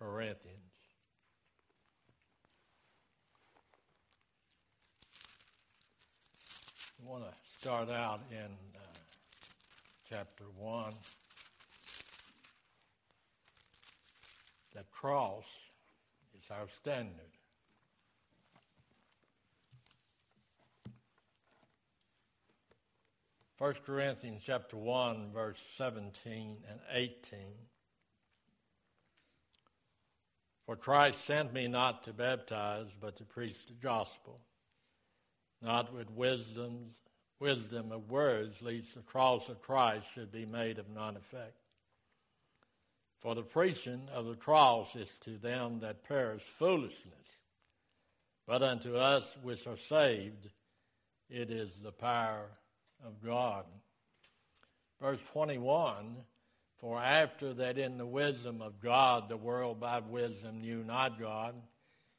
Corinthians. I want to start out in chapter 1. The cross is our standard. First Corinthians chapter 1, verse 17 and 18. For Christ sent me not to baptize, but to preach the gospel. Not with wisdom of words, lest the cross of Christ should be made of none effect. For the preaching of the cross is to them that perish foolishness, but unto us which are saved it is the power of God. Verse 21, for after that in the wisdom of God the world by wisdom knew not God,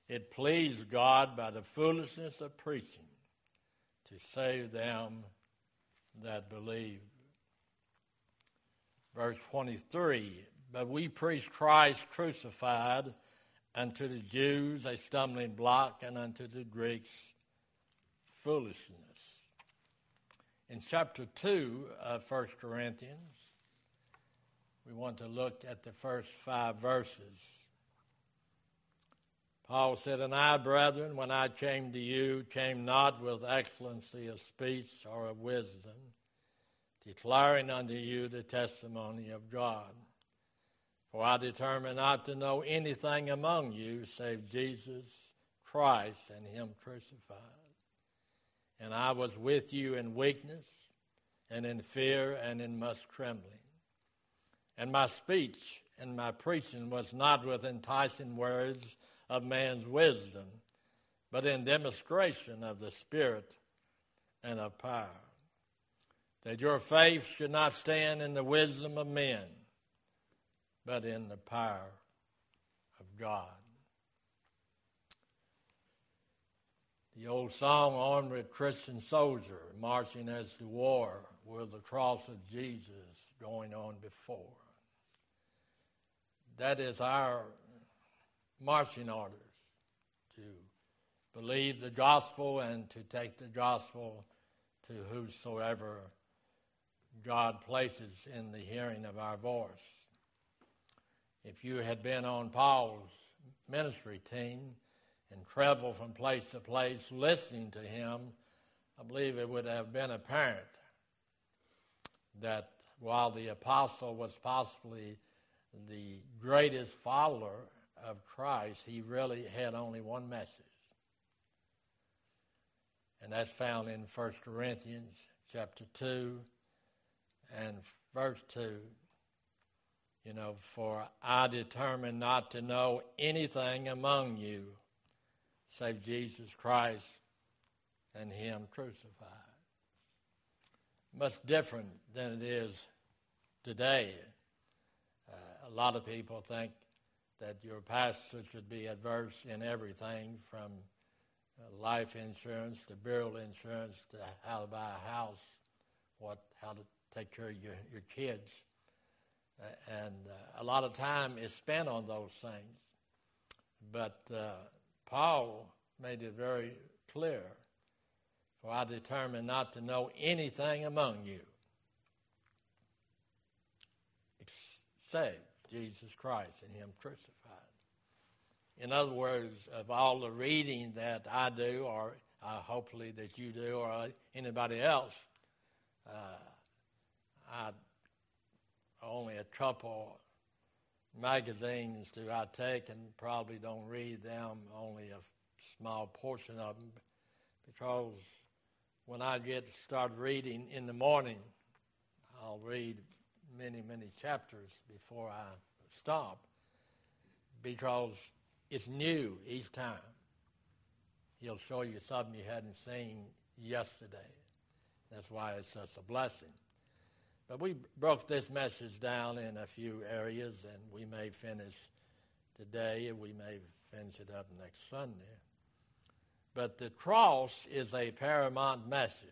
it pleased God by the foolishness of preaching to save them that believe. Verse 23, but we preach Christ crucified, unto the Jews a stumbling block, and unto the Greeks foolishness. In chapter 2 of 1 Corinthians, we want to look at the first 5 verses. Paul said, and I, brethren, when I came to you, came not with excellency of speech or of wisdom, declaring unto you the testimony of God. For I determined not to know anything among you save Jesus Christ and him crucified. And I was with you in weakness and in fear and in much trembling. And my speech and my preaching was not with enticing words of man's wisdom, but in demonstration of the Spirit and of power, that your faith should not stand in the wisdom of men, but in the power of God. The old song, Armored Christian Soldier, marching as to war with the cross of Jesus going on before. That is our marching orders, to believe the gospel and to take the gospel to whosoever God places in the hearing of our voice. If you had been on Paul's ministry team and traveled from place to place listening to him, I believe it would have been apparent that while the apostle was possibly the greatest follower of Christ, he really had only one message. And that's found in 1 Corinthians chapter 2 and verse 2. You know, for I determined not to know anything among you save Jesus Christ and him crucified. Much different than it is today. A lot of people think that your pastor should be adverse in everything from life insurance to burial insurance to how to buy a house, how to take care of your kids. And a lot of time is spent on those things. But Paul made it very clear, for I determined not to know anything among you save Jesus Christ and him crucified. In other words, of all the reading that I do, or hopefully that you do, or anybody else, only a couple magazines do I take, and probably don't read them, only a small portion of them, because when I get to start reading in the morning, I'll read many, many chapters before I stop, because it's new each time. He'll show you something you hadn't seen yesterday. That's why it's such a blessing. But we broke this message down in a few areas, and we may finish today, and we may finish it up next Sunday. But the cross is a paramount message.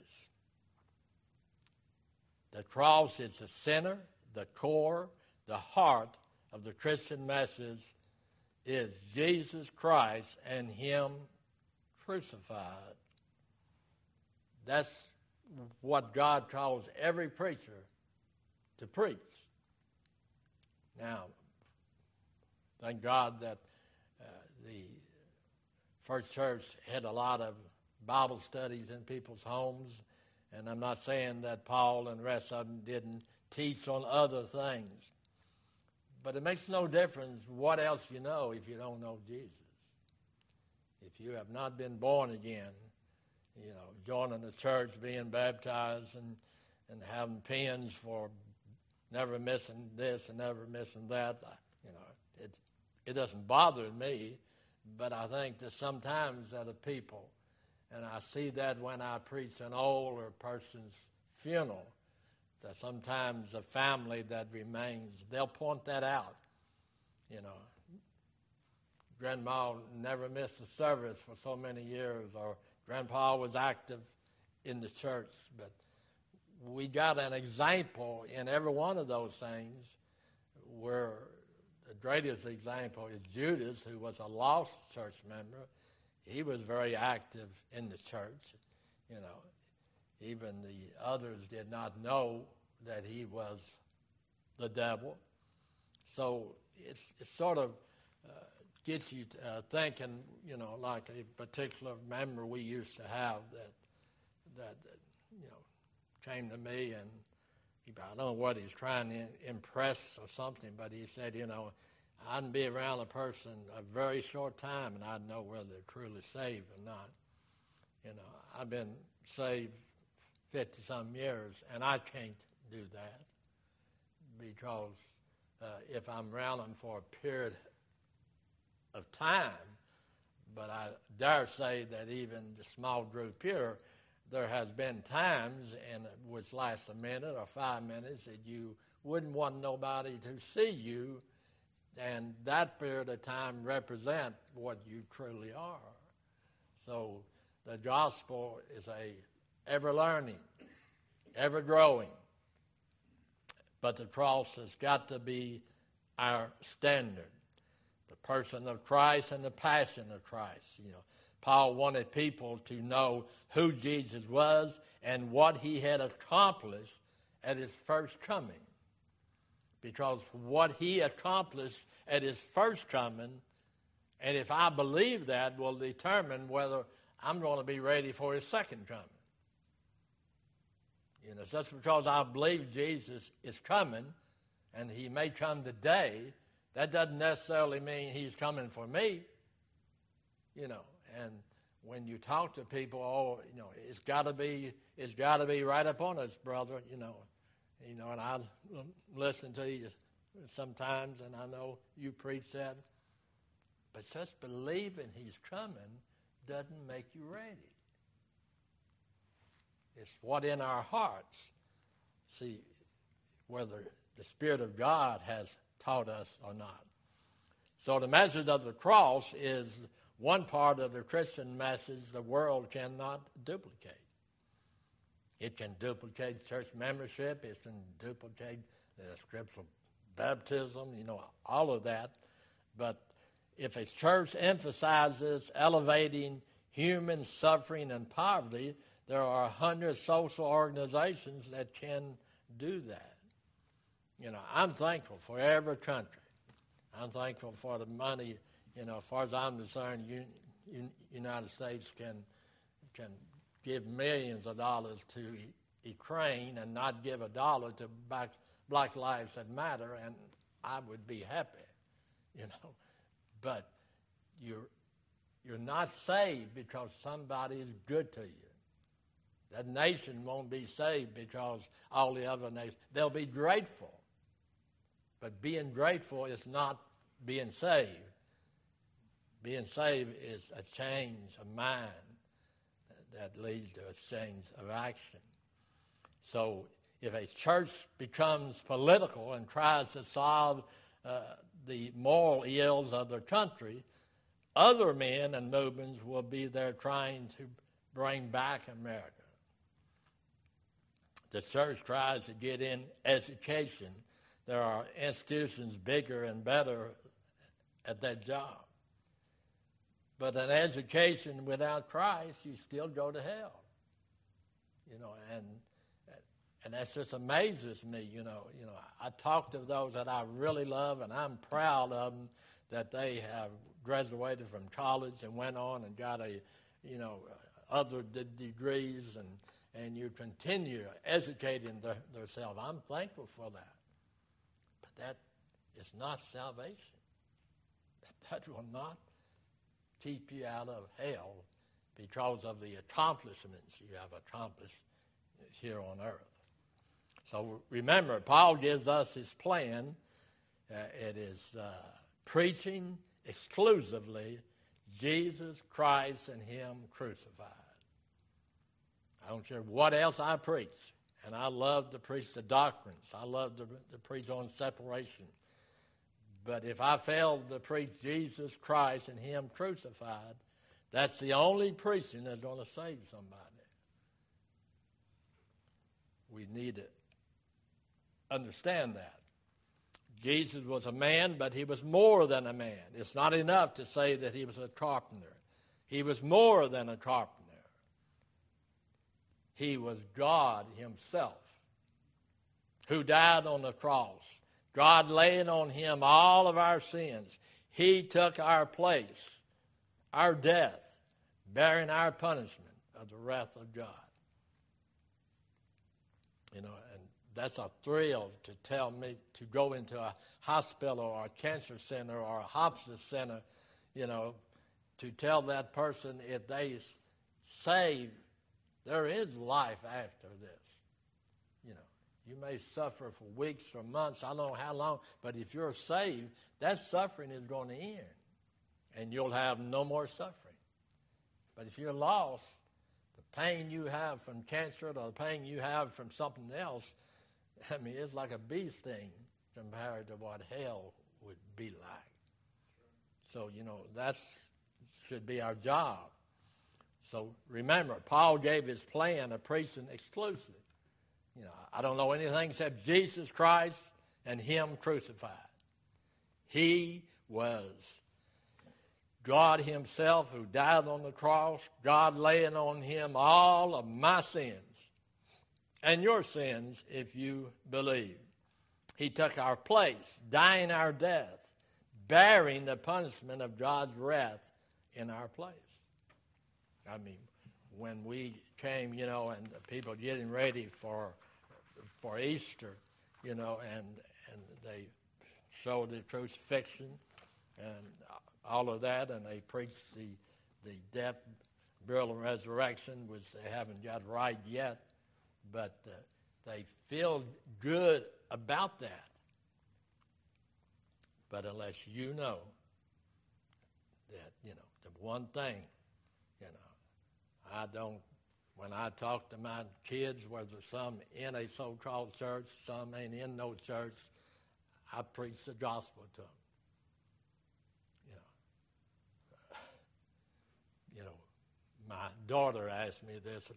The cross is the center, the core, the heart of the Christian message is Jesus Christ and Him crucified. That's what God calls every preacher to preach. Now, thank God that the First Church had a lot of Bible studies in people's homes, and I'm not saying that Paul and the rest of them didn't teach on other things. But it makes no difference what else you know if you don't know Jesus. If you have not been born again, you know, joining the church, being baptized, and having pins for never missing this and never missing that, you know, it doesn't bother me. But I think that sometimes other people, and I see that when I preach an older person's funeral, that sometimes the family that remains, they'll point that out. You know, Grandma never missed a service for so many years, or Grandpa was active in the church. But we got an example in every one of those things, where the greatest example is Judas, who was a lost church member. He was very active in the church, you know. Even the others did not know that he was the devil. So it sort of gets you thinking, you know, like a particular member we used to have that you know, came to me, and I don't know what he's trying to impress or something, but he said, you know, I can be around a person a very short time, and I'd know whether they're truly saved or not. You know, I've been saved 50-some years, and I can't do that, because if I'm around them for a period of time, but I dare say that even the small group here, there has been times, and it would last a minute or 5 minutes, that you wouldn't want nobody to see you, and that period of time represent what you truly are. So the gospel is ever-learning, ever-growing. But the cross has got to be our standard. The person of Christ and the passion of Christ. You know, Paul wanted people to know who Jesus was and what he had accomplished at his first coming. Because what he accomplished at his first coming, and if I believe that, will determine whether I'm going to be ready for his second coming. You know, just because I believe Jesus is coming, and he may come today, that doesn't necessarily mean he's coming for me. You know, and when you talk to people, oh, you know, it's got to be right upon us, brother. You know, and I listen to you sometimes, and I know you preach that. But just believing he's coming doesn't make you ready. It's what in our hearts. See, whether the Spirit of God has taught us or not. So the message of the cross is one part of the Christian message the world cannot duplicate. It can duplicate church membership. It can duplicate scriptural baptism, you know, all of that. But if a church emphasizes elevating human suffering and poverty, there are 100 social organizations that can do that. You know, I'm thankful for every country. I'm thankful for the money. You know, as far as I'm concerned, United States can give millions of dollars to Ukraine and not give a dollar to Black Lives That Matter, and I would be happy, you know. But you're not saved because somebody is good to you. That nation won't be saved because all the other nations, they'll be grateful. But being grateful is not being saved. Being saved is a change of mind that leads to a change of action. So if a church becomes political and tries to solve the moral ills of their country, other men and movements will be there trying to bring back America. The church tries to get in education. There are institutions bigger and better at that job. But an education without Christ, you still go to hell. You know, and that just amazes me, you know, I talk to those that I really love, and I'm proud of them that they have graduated from college and went on and got a, other degrees, and you continue educating themselves. I'm thankful for that. But that is not salvation. That will not keep you out of hell because of the accomplishments you have accomplished here on earth. So remember, Paul gives us his plan. It is preaching exclusively Jesus Christ and him crucified. I don't care what else I preach. And I love to preach the doctrines. I love to preach on separation. But if I fail to preach Jesus Christ and him crucified, that's the only preaching that's going to save somebody. We need it. Understand that. Jesus was a man, but he was more than a man. It's not enough to say that he was a carpenter. He was more than a carpenter. He was God himself who died on the cross. God laying on him all of our sins. He took our place, our death, bearing our punishment of the wrath of God. You know, and that's a thrill to tell me to go into a hospital or a cancer center or a hospice center, to tell that person if they save, there is life after this. You may suffer for weeks or months, I don't know how long, but if you're saved, that suffering is going to end, and you'll have no more suffering. But if you're lost, the pain you have from cancer or the pain you have from something else, I mean, it's like a bee sting compared to what hell would be like. So, that should be our job. So, remember, Paul gave his plan of preaching exclusively. I don't know anything except Jesus Christ and him crucified. He was God himself who died on the cross, God laying on him all of my sins and your sins if you believe. He took our place, dying our death, bearing the punishment of God's wrath in our place. I mean, when we came, and the people getting ready for Easter, and they showed the crucifixion and all of that, and they preached the death, burial, and resurrection, which they haven't got right yet, but they feel good about that. But unless you know that, the one thing, I don't, when I talk to my kids, whether some in a so-called church, some ain't in no church, I preach the gospel to them. My daughter asked me this a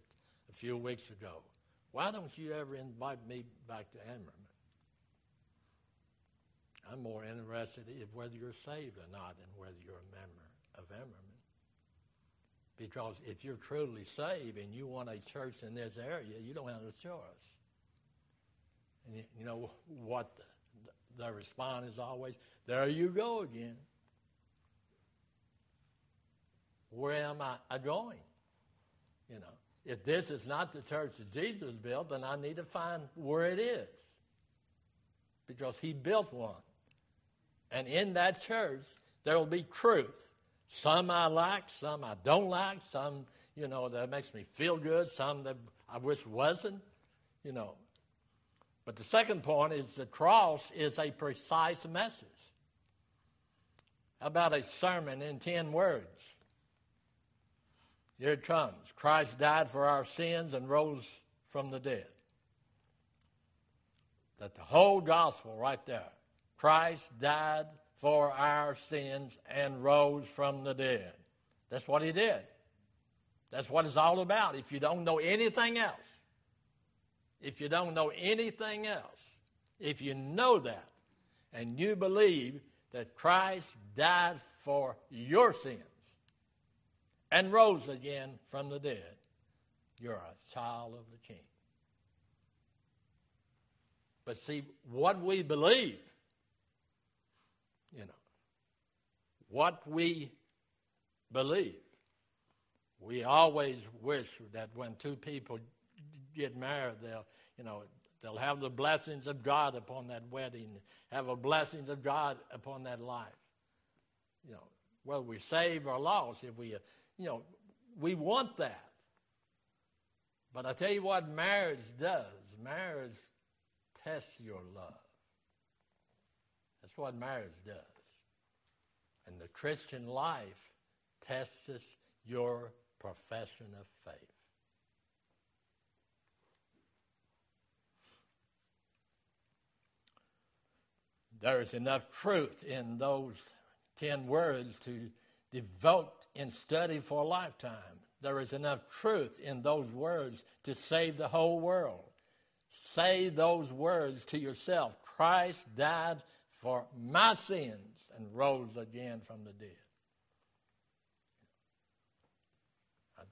few weeks ago. Why don't you ever invite me back to Ammerman? I'm more interested in whether you're saved or not and whether you're a member of Ammerman. Because if you're truly saved and you want a church in this area, you don't have a choice. And you know what the response is always? There you go again. Where am I going? If this is not the church that Jesus built, then I need to find where it is. Because he built one. And in that church, there will be truth. Some I like, some I don't like, some, that makes me feel good, some that I wish wasn't, But the second point is the cross is a precise message. How about a sermon in 10 words? Here it comes. Christ died for our sins and rose from the dead. That's the whole gospel right there. Christ died for our sins and rose from the dead. That's what he did. That's what it's all about. If you don't know anything else, if you know that, and you believe that Christ died for your sins and rose again from the dead, you're a child of the King. But see, what we believe, we always wish that when two people get married, they'll have the blessings of God upon that wedding, have the blessings of God upon that life. Whether we're saved or lost, if we want that. But I tell you what marriage does. Marriage tests your love. That's what marriage does. And the Christian life tests your profession of faith. There is enough truth in those 10 words to devote and study for a lifetime. There is enough truth in those words to save the whole world. Say those words to yourself. Christ died for my sins and rose again from the dead. I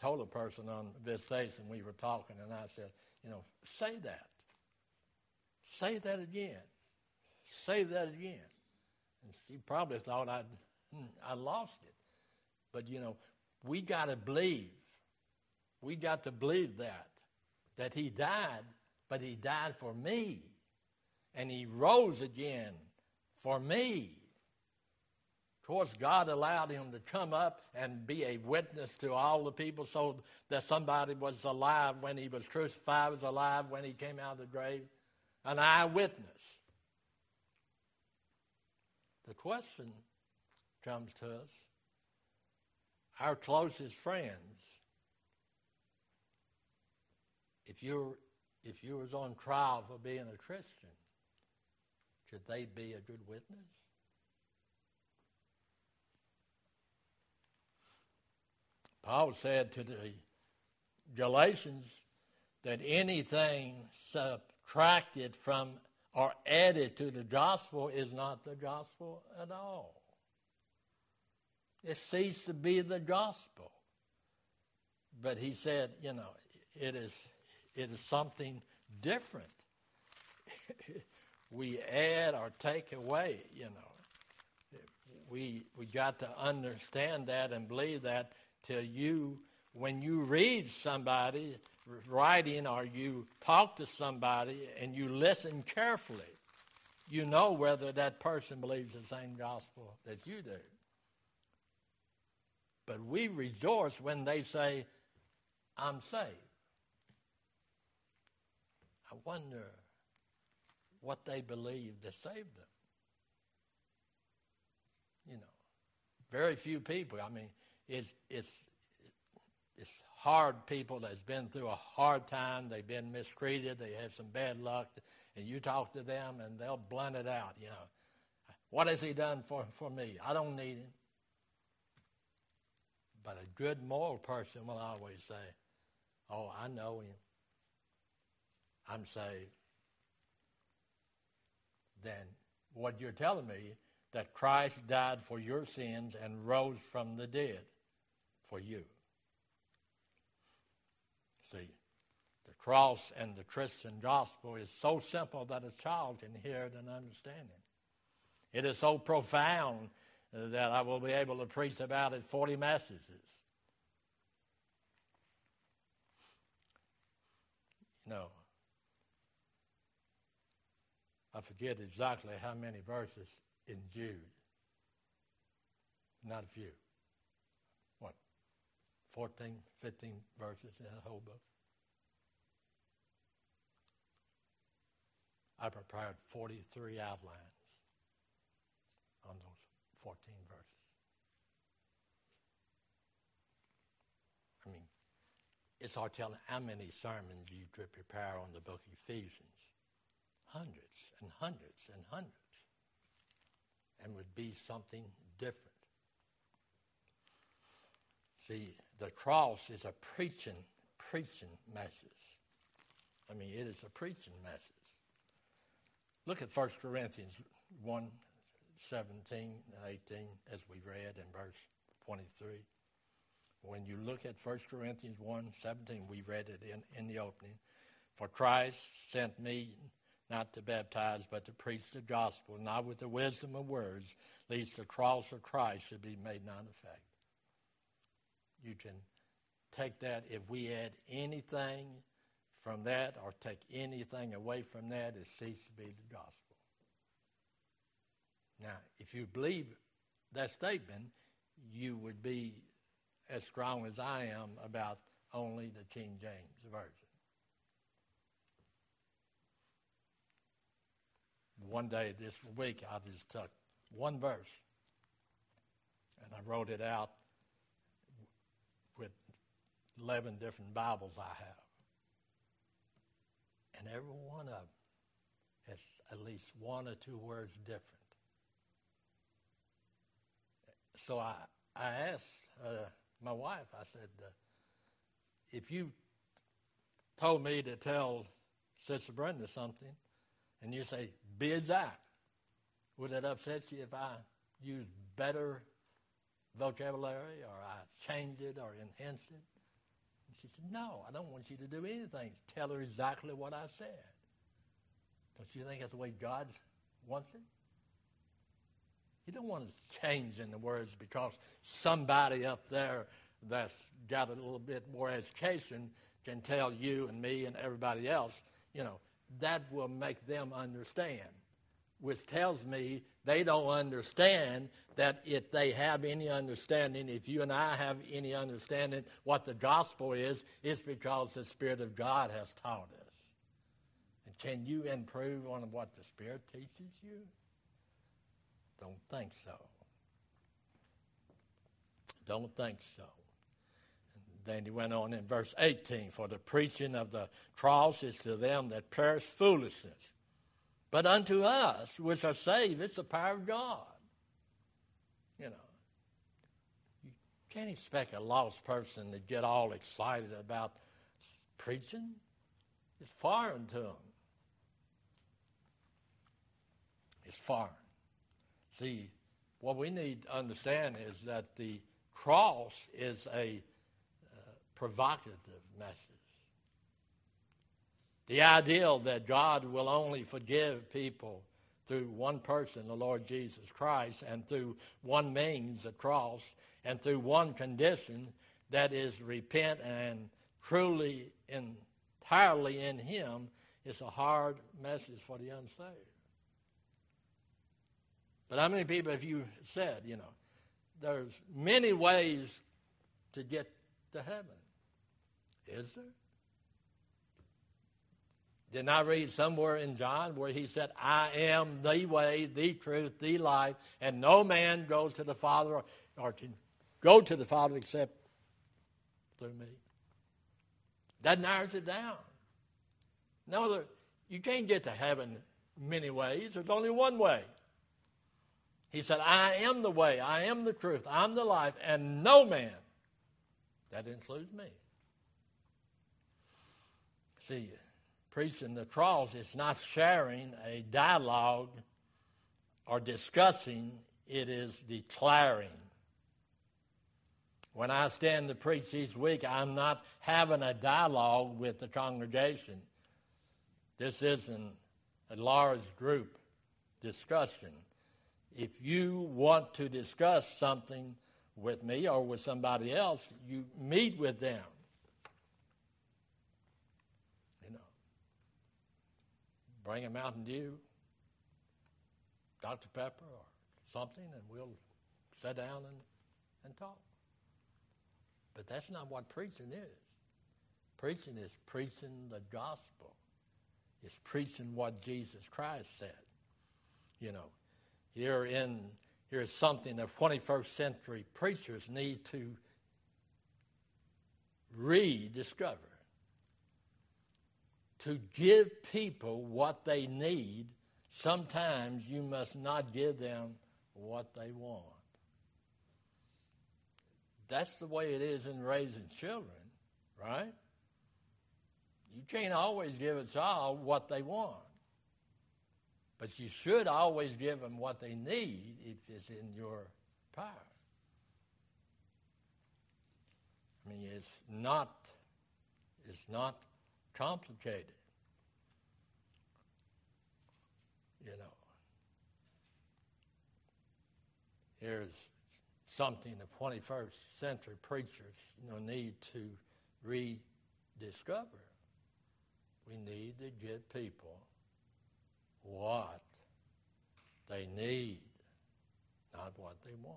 told a person on visitation, we were talking, and I said, say that. Say that again. Say that again. And she probably thought I lost it. But, we got to believe. We got to believe that he died, but he died for me. And he rose again for me. Of course, God allowed him to come up and be a witness to all the people so that somebody was alive when he was crucified, was alive when he came out of the grave, an eyewitness. The question comes to us, our closest friends, if you was on trial for being a Christian, should they be a good witness? Paul said to the Galatians that anything subtracted from or added to the gospel is not the gospel at all. It ceased to be the gospel. But he said, it is something different. We add or take away, We got to understand that and believe that till when you read somebody writing or you talk to somebody and you listen carefully, you know whether that person believes the same gospel that you do. But we rejoice when they say, I'm saved. I wonder what they believe that saved them. Very few people. I mean, it's hard people that's been through a hard time. They've been mistreated. They have some bad luck. And you talk to them, and they'll blunt it out, What has he done for me? I don't need him. But a good moral person will always say, oh, I know him. I'm saved. Then what you're telling me, that Christ died for your sins and rose from the dead for you. See, the cross and the Christian gospel is so simple that a child can hear it and understand it. It is so profound that I will be able to preach about it 40 messages. I forget exactly how many verses in Jude. Not a few. 14, 15 verses in the whole book. I prepared 43 outlines on those 14 verses. I mean, it's hard telling how many sermons you could prepare on the book of Ephesians. Hundreds and hundreds and hundreds. And would be something different. See, the cross is a preaching message. I mean, it is a preaching message. Look at 1 Corinthians 1, 17 and 18, as we read in verse 23. When you look at 1 Corinthians 1:17, we read it in the opening. For Christ sent me not to baptize, but to preach the gospel, not with the wisdom of words, lest the cross of Christ should be made none effect. You can take that. If we add anything from that or take anything away from that, it ceases to be the gospel. Now, if you believe that statement, you would be as strong as I am about only the King James Version. One day this week, I just took one verse and I wrote it out with 11 different Bibles I have. And every one of them has at least one or two words different. So I asked my wife, I said, if you told me to tell Sister Brenda something, and you say, bids I, would it upset you if I used better vocabulary or I changed it or enhanced it? And she said, no, I don't want you to do anything. Tell her exactly what I said. Don't you think that's the way God wants it? You don't want to change in the words because somebody up there that's got a little bit more education can tell you and me and everybody else, you know, that will make them understand, which tells me they don't understand that if they have any understanding, if you and I have any understanding what the gospel is, it's because the Spirit of God has taught us. And can you improve on what the Spirit teaches you? Don't think so. Don't think so. Then he went on in verse 18, for the preaching of the cross is to them that perish foolishness, but unto us which are saved, it's the power of God. You know, you can't expect a lost person to get all excited about preaching. It's foreign to them. It's foreign. See, what we need to understand is that the cross is a provocative message. The ideal that God will only forgive people through one person, the Lord Jesus Christ, and through one means, the cross, and through one condition, that is repent and truly entirely in Him, is a hard message for the unsaved. But how many people have you said, you know, there's many ways to get to heaven? Is there? Didn't I read somewhere in John where he said, I am the way, the truth, the life, and no man goes to the Father or to go to the Father except through me? That narrows it down. No, you can't get to heaven many ways. There's only one way. He said, I am the way, I am the truth, I'm the life, and no man, that includes me. See, preaching the cross is not sharing a dialogue or discussing, it is declaring. When I stand to preach each week, I'm not having a dialogue with the congregation. This isn't a large group discussion. If you want to discuss something with me or with somebody else, you meet with them. You know, bring a Mountain Dew, Dr. Pepper or something, and we'll sit down and talk. But that's not what preaching is. Preaching is preaching the gospel. It's preaching what Jesus Christ said. You know, here's something that 21st century preachers need to rediscover. To give people what they need, sometimes you must not give them what they want. That's the way it is in raising children, right? You can't always give a child what they want. But you should always give them what they need if it's in your power. I mean, it's not complicated, you know. Here's something the 21st century preachers need to rediscover. We need to give people what they need, not what they want.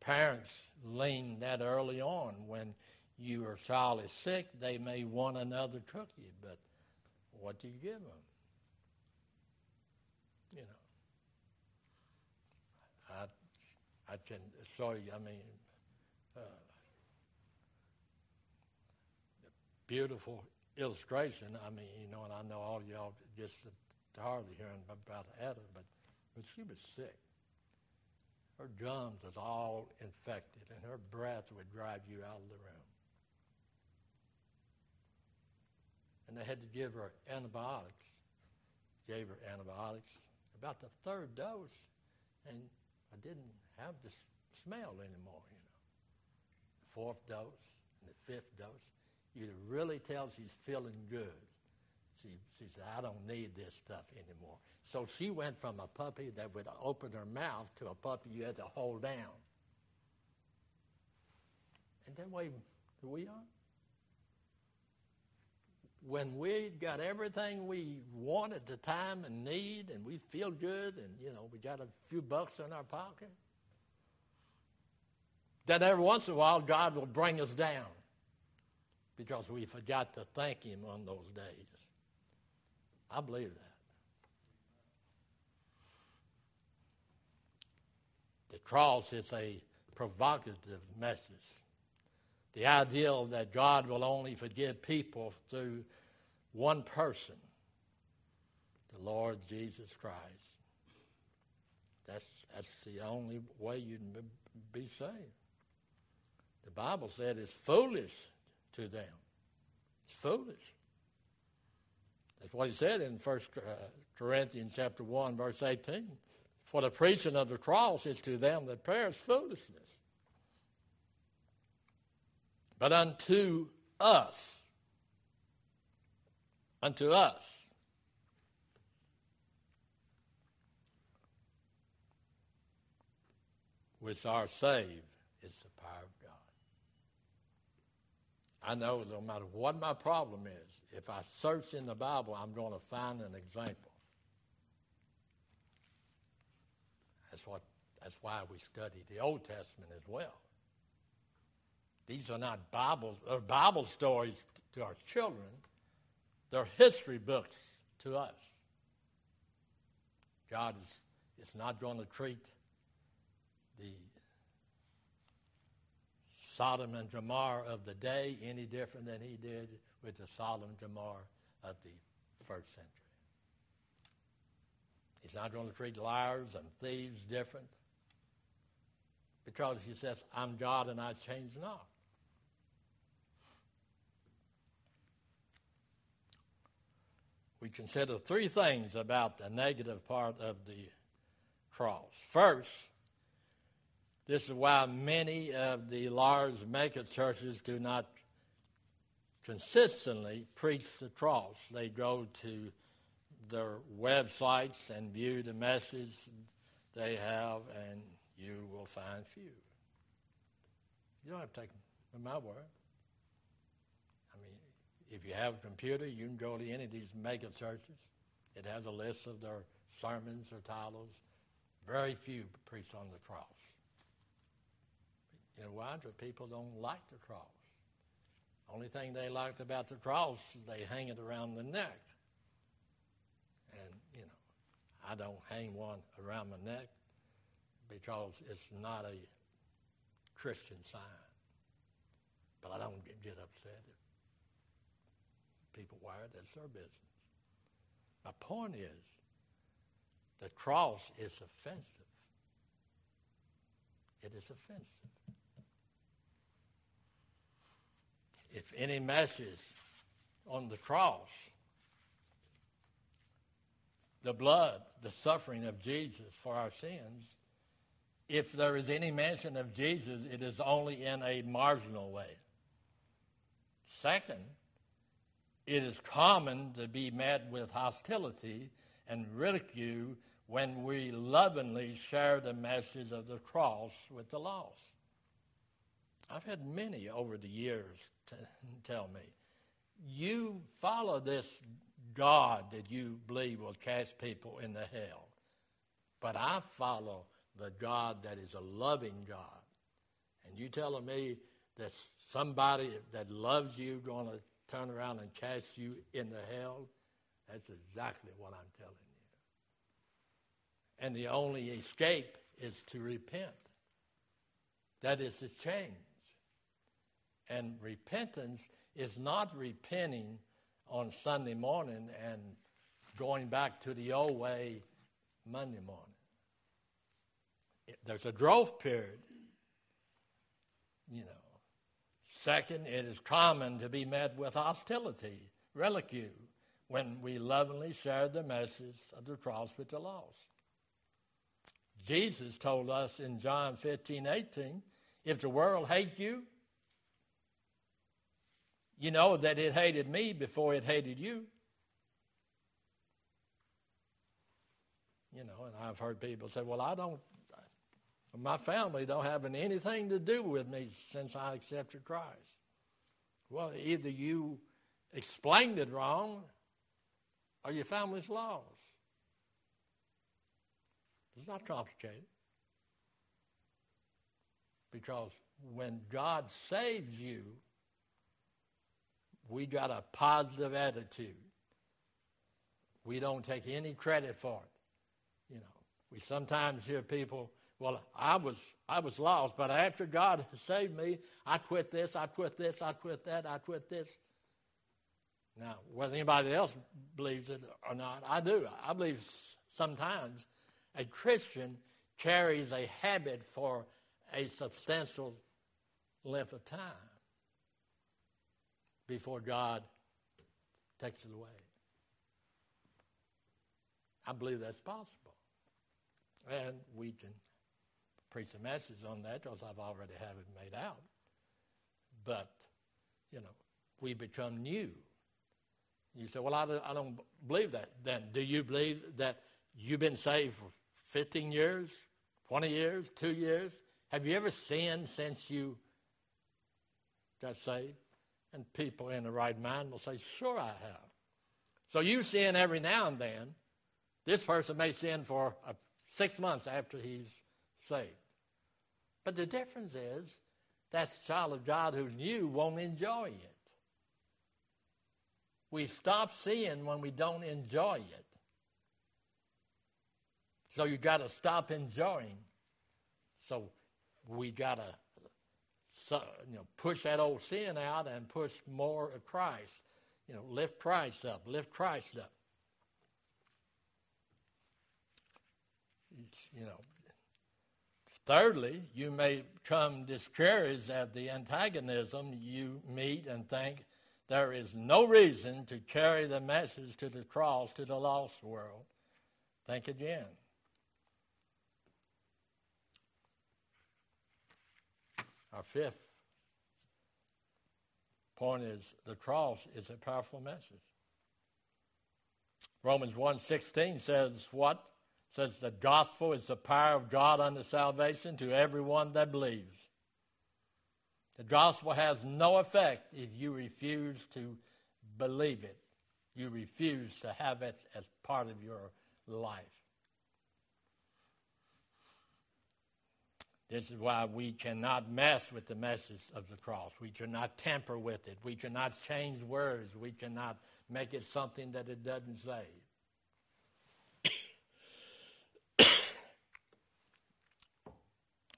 Parents lean that early on. When your child is sick, they may want another cookie, but what do you give them? You know, I can show you, I mean, beautiful illustration. I mean, and I know all y'all just hardly hearing about Ada, but when she was sick, her gums was all infected, and her breath would drive you out of the room. And they had to give her antibiotics. Gave her antibiotics about the third dose, and I didn't have the smell anymore, The fourth dose and the fifth dose. You can really tell she's feeling good. She said, I don't need this stuff anymore. So she went from a puppy that would open her mouth to a puppy you had to hold down. And then wait, here we are. When we got everything we want at the time and need, and we feel good, and, we got a few bucks in our pocket, then every once in a while God will bring us down, because we forgot to thank him on those days. I believe that. The cross is a provocative message. The idea that God will only forgive people through one person, the Lord Jesus Christ. That's the only way you can be saved. The Bible said it's foolish to them. It's foolish. That's what he said in 1 Corinthians chapter 1, verse 18. For the preaching of the cross is to them that perish foolishness. But unto us, which are saved, is the power of God. I know no matter what my problem is, if I search in the Bible, I'm going to find an example. That's why we study the Old Testament as well. These are not Bibles or Bible stories to our children. They're history books to us. God is not going to treat the Sodom and Gomorrah of the day any different than he did with the Sodom and Gomorrah of the first century. He's not going to treat liars and thieves different, because he says, I'm God and I change not. We consider three things about the negative part of the cross. First, this is why many of the large mega churches do not consistently preach the cross. They go to their websites and view the message they have, and you will find few. You don't have to take my word. I mean, if you have a computer, you can go to any of these mega churches. It has a list of their sermons or titles. Very few preach on the cross. Why do people don't like the cross? Only thing they liked about the cross is they hang it around the neck. And, I don't hang one around my neck because it's not a Christian sign. But I don't get upset if people wear it. That's their business. My point is, the cross is offensive. It is offensive. If any message on the cross the blood, the suffering of Jesus for our sins, if there is any mention of Jesus, it is only in a marginal way. Second, it is common to be met with hostility and ridicule when we lovingly share the message of the cross with the lost. I've had many over the years tell me, you follow this God that you believe will cast people into hell, but I follow the God that is a loving God. And you telling me that somebody that loves you going to turn around and cast you into hell? That's exactly what I'm telling you. And the only escape is to repent. That is to change. And repentance is not repenting on Sunday morning and going back to the old way Monday morning. There's a growth period, you know. Second, it is common to be met with hostility, ridicule, when we lovingly share the message of the cross with the lost. Jesus told us in John 15:18, if the world hate you, you know that it hated me before it hated you. You know, and I've heard people say, well, my family don't have anything to do with me since I accepted Christ. Well, either you explained it wrong or your family's lost. It's not complicated. Because when God saves you, we got a positive attitude. We don't take any credit for it. You know, we sometimes hear people, well, I was lost, but after God saved me, I quit this, I quit this, I quit that, I quit this. Now, whether anybody else believes it or not, I do. I believe sometimes a Christian carries a habit for a substantial length of time before God takes it away. I believe that's possible. And we can preach a message on that because I've already had it made out. But, you know, we become new. You say, well, I don't believe that. Then do you believe that you've been saved for 15 years, 20 years, 2 years? Have you ever sinned since you got saved? And people in the right mind will say, sure I have. So you sin every now and then. This person may sin for 6 months after he's saved. But the difference is that the child of God who's new won't enjoy it. We stop sinning when we don't enjoy it. So you got to stop enjoying. So we got to push that old sin out and push more of Christ. You know, lift Christ up, lift Christ up. You know. Thirdly, you may come discouraged at the antagonism you meet and think there is no reason to carry the message to the cross to the lost world. Think again. Our fifth point is the cross is a powerful message. Romans 1:16 says the gospel is the power of God unto salvation to everyone that believes. The gospel has no effect if you refuse to believe it. You refuse to have it as part of your life. This is why we cannot mess with the message of the cross. We cannot tamper with it. We cannot change words. We cannot make it something that it doesn't say.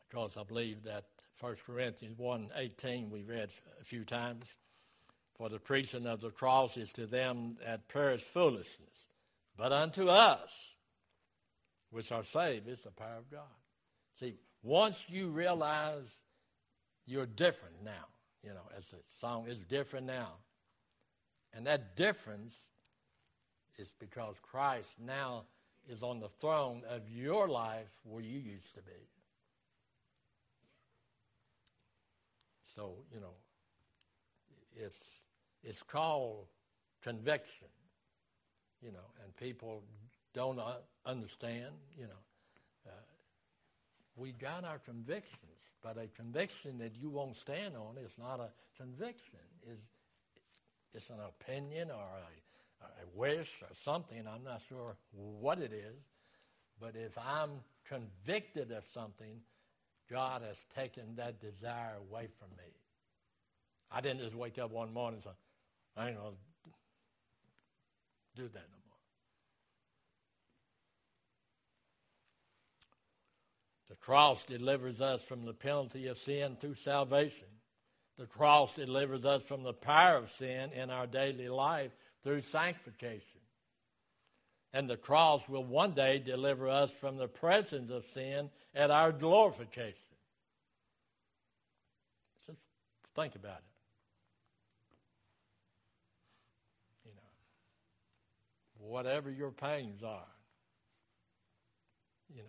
Because I believe that 1 Corinthians 1:18 we read a few times, for the preaching of the cross is to them that perish foolishness, but unto us, which are saved, is the power of God. See, once you realize you're different now, you know, as the song is different now, and that difference It's because Christ now is on the throne of your life where you used to be. So, you know, it's called conviction, you know, and people don't understand, you know. We got our convictions, but a conviction that you won't stand on is not a conviction. It's an opinion or a wish or something. I'm not sure what it is, but if I'm convicted of something, God has taken that desire away from me. I didn't just wake up one morning and say, I ain't going to do that no more. The cross delivers us from the penalty of sin through salvation. The cross delivers us from the power of sin in our daily life through sanctification. And the cross will one day deliver us from the presence of sin at our glorification. Just think about it. You know, whatever your pains are, you know,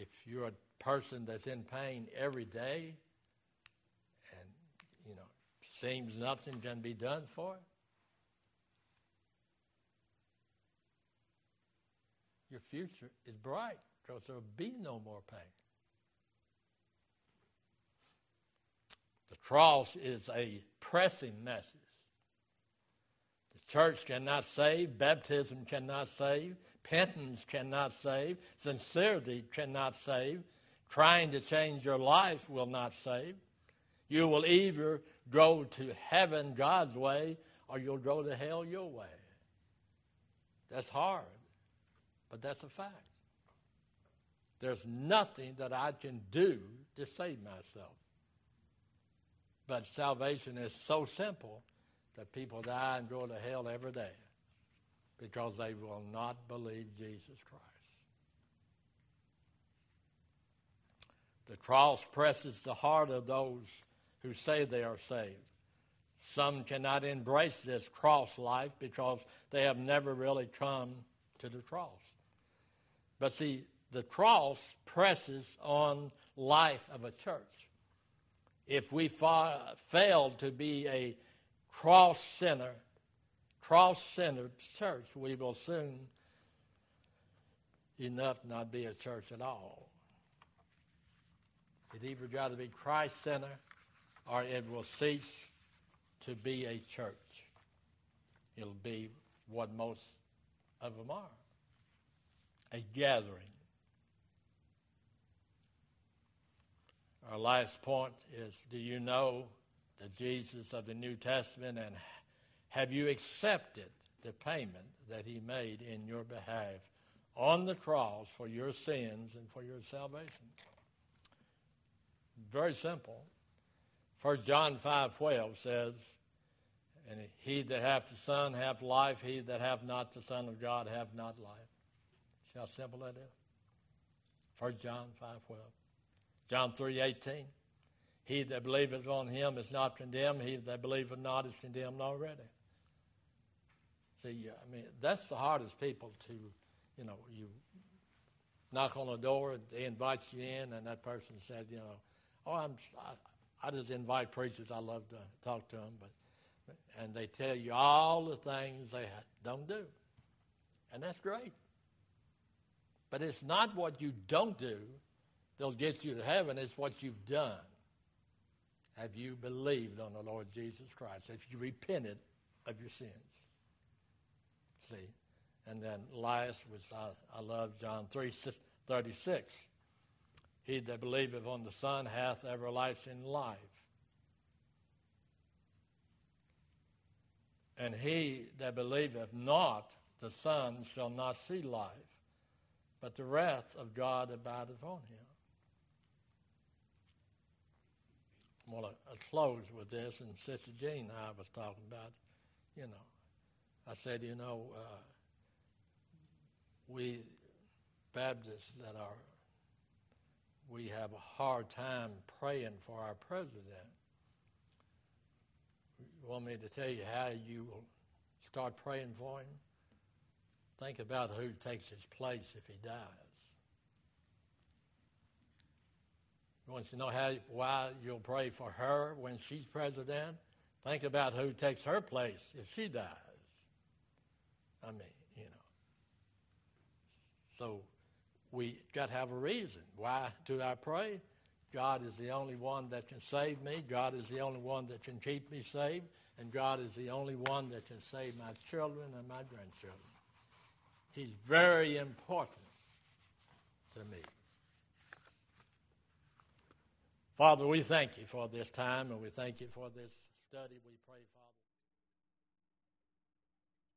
if you're a person that's in pain every day and, you know, seems nothing can be done for it, your future is bright because there will be no more pain. The cross is a pressing message. Church cannot save, baptism cannot save, penance cannot save, sincerity cannot save, trying to change your life will not save. You will either go to heaven God's way or you'll go to hell your way. That's hard, but that's a fact. There's nothing that I can do to save myself. But salvation is so simple that people die and go to hell every day because they will not believe Jesus Christ. The cross presses the heart of those who say they are saved. Some cannot embrace this cross life because they have never really come to the cross. But see, the cross presses on life of a church. If we fail to be a cross-centered church, we will soon enough not be a church at all. It either got to be Christ-centered or it will cease to be a church. It'll be what most of them are, a gathering. Our last point is, do you know the Jesus of the New Testament, and have you accepted the payment that he made in your behalf on the cross for your sins and for your salvation? Very simple. 1 John 5:12 says, and he that hath the Son hath life, he that hath not the Son of God hath not life. See how simple that is? 1 John 5:12. John 3:18. He that believeth on him is not condemned. He that believeth not is condemned already. See, I mean, that's the hardest people to, you know, you knock on a door, and they invite you in, and that person said, you know, oh, I just invite preachers. I love to talk to them. And they tell you all the things they don't do. And that's great. But it's not what you don't do that'll get you to heaven. It's what you've done. Have you believed on the Lord Jesus Christ? Have you repented of your sins? See? And then last, which I love, John 3:36. He that believeth on the Son hath everlasting life. And he that believeth not the Son shall not see life, but the wrath of God abideth on him. I want to close with this, and Sister Jean and I was talking about, you know, I said, you know, we Baptists we have a hard time praying for our president. You want me to tell you how you will start praying for him? Think about who takes his place if he dies. You want to know why you'll pray for her when she's president? Think about who takes her place if she dies. I mean, you know. So we got to have a reason. Why do I pray? God is the only one that can save me. God is the only one that can keep me saved. And God is the only one that can save my children and my grandchildren. He's very important to me. Father, we thank you for this time, and we thank you for this study. We pray, Father.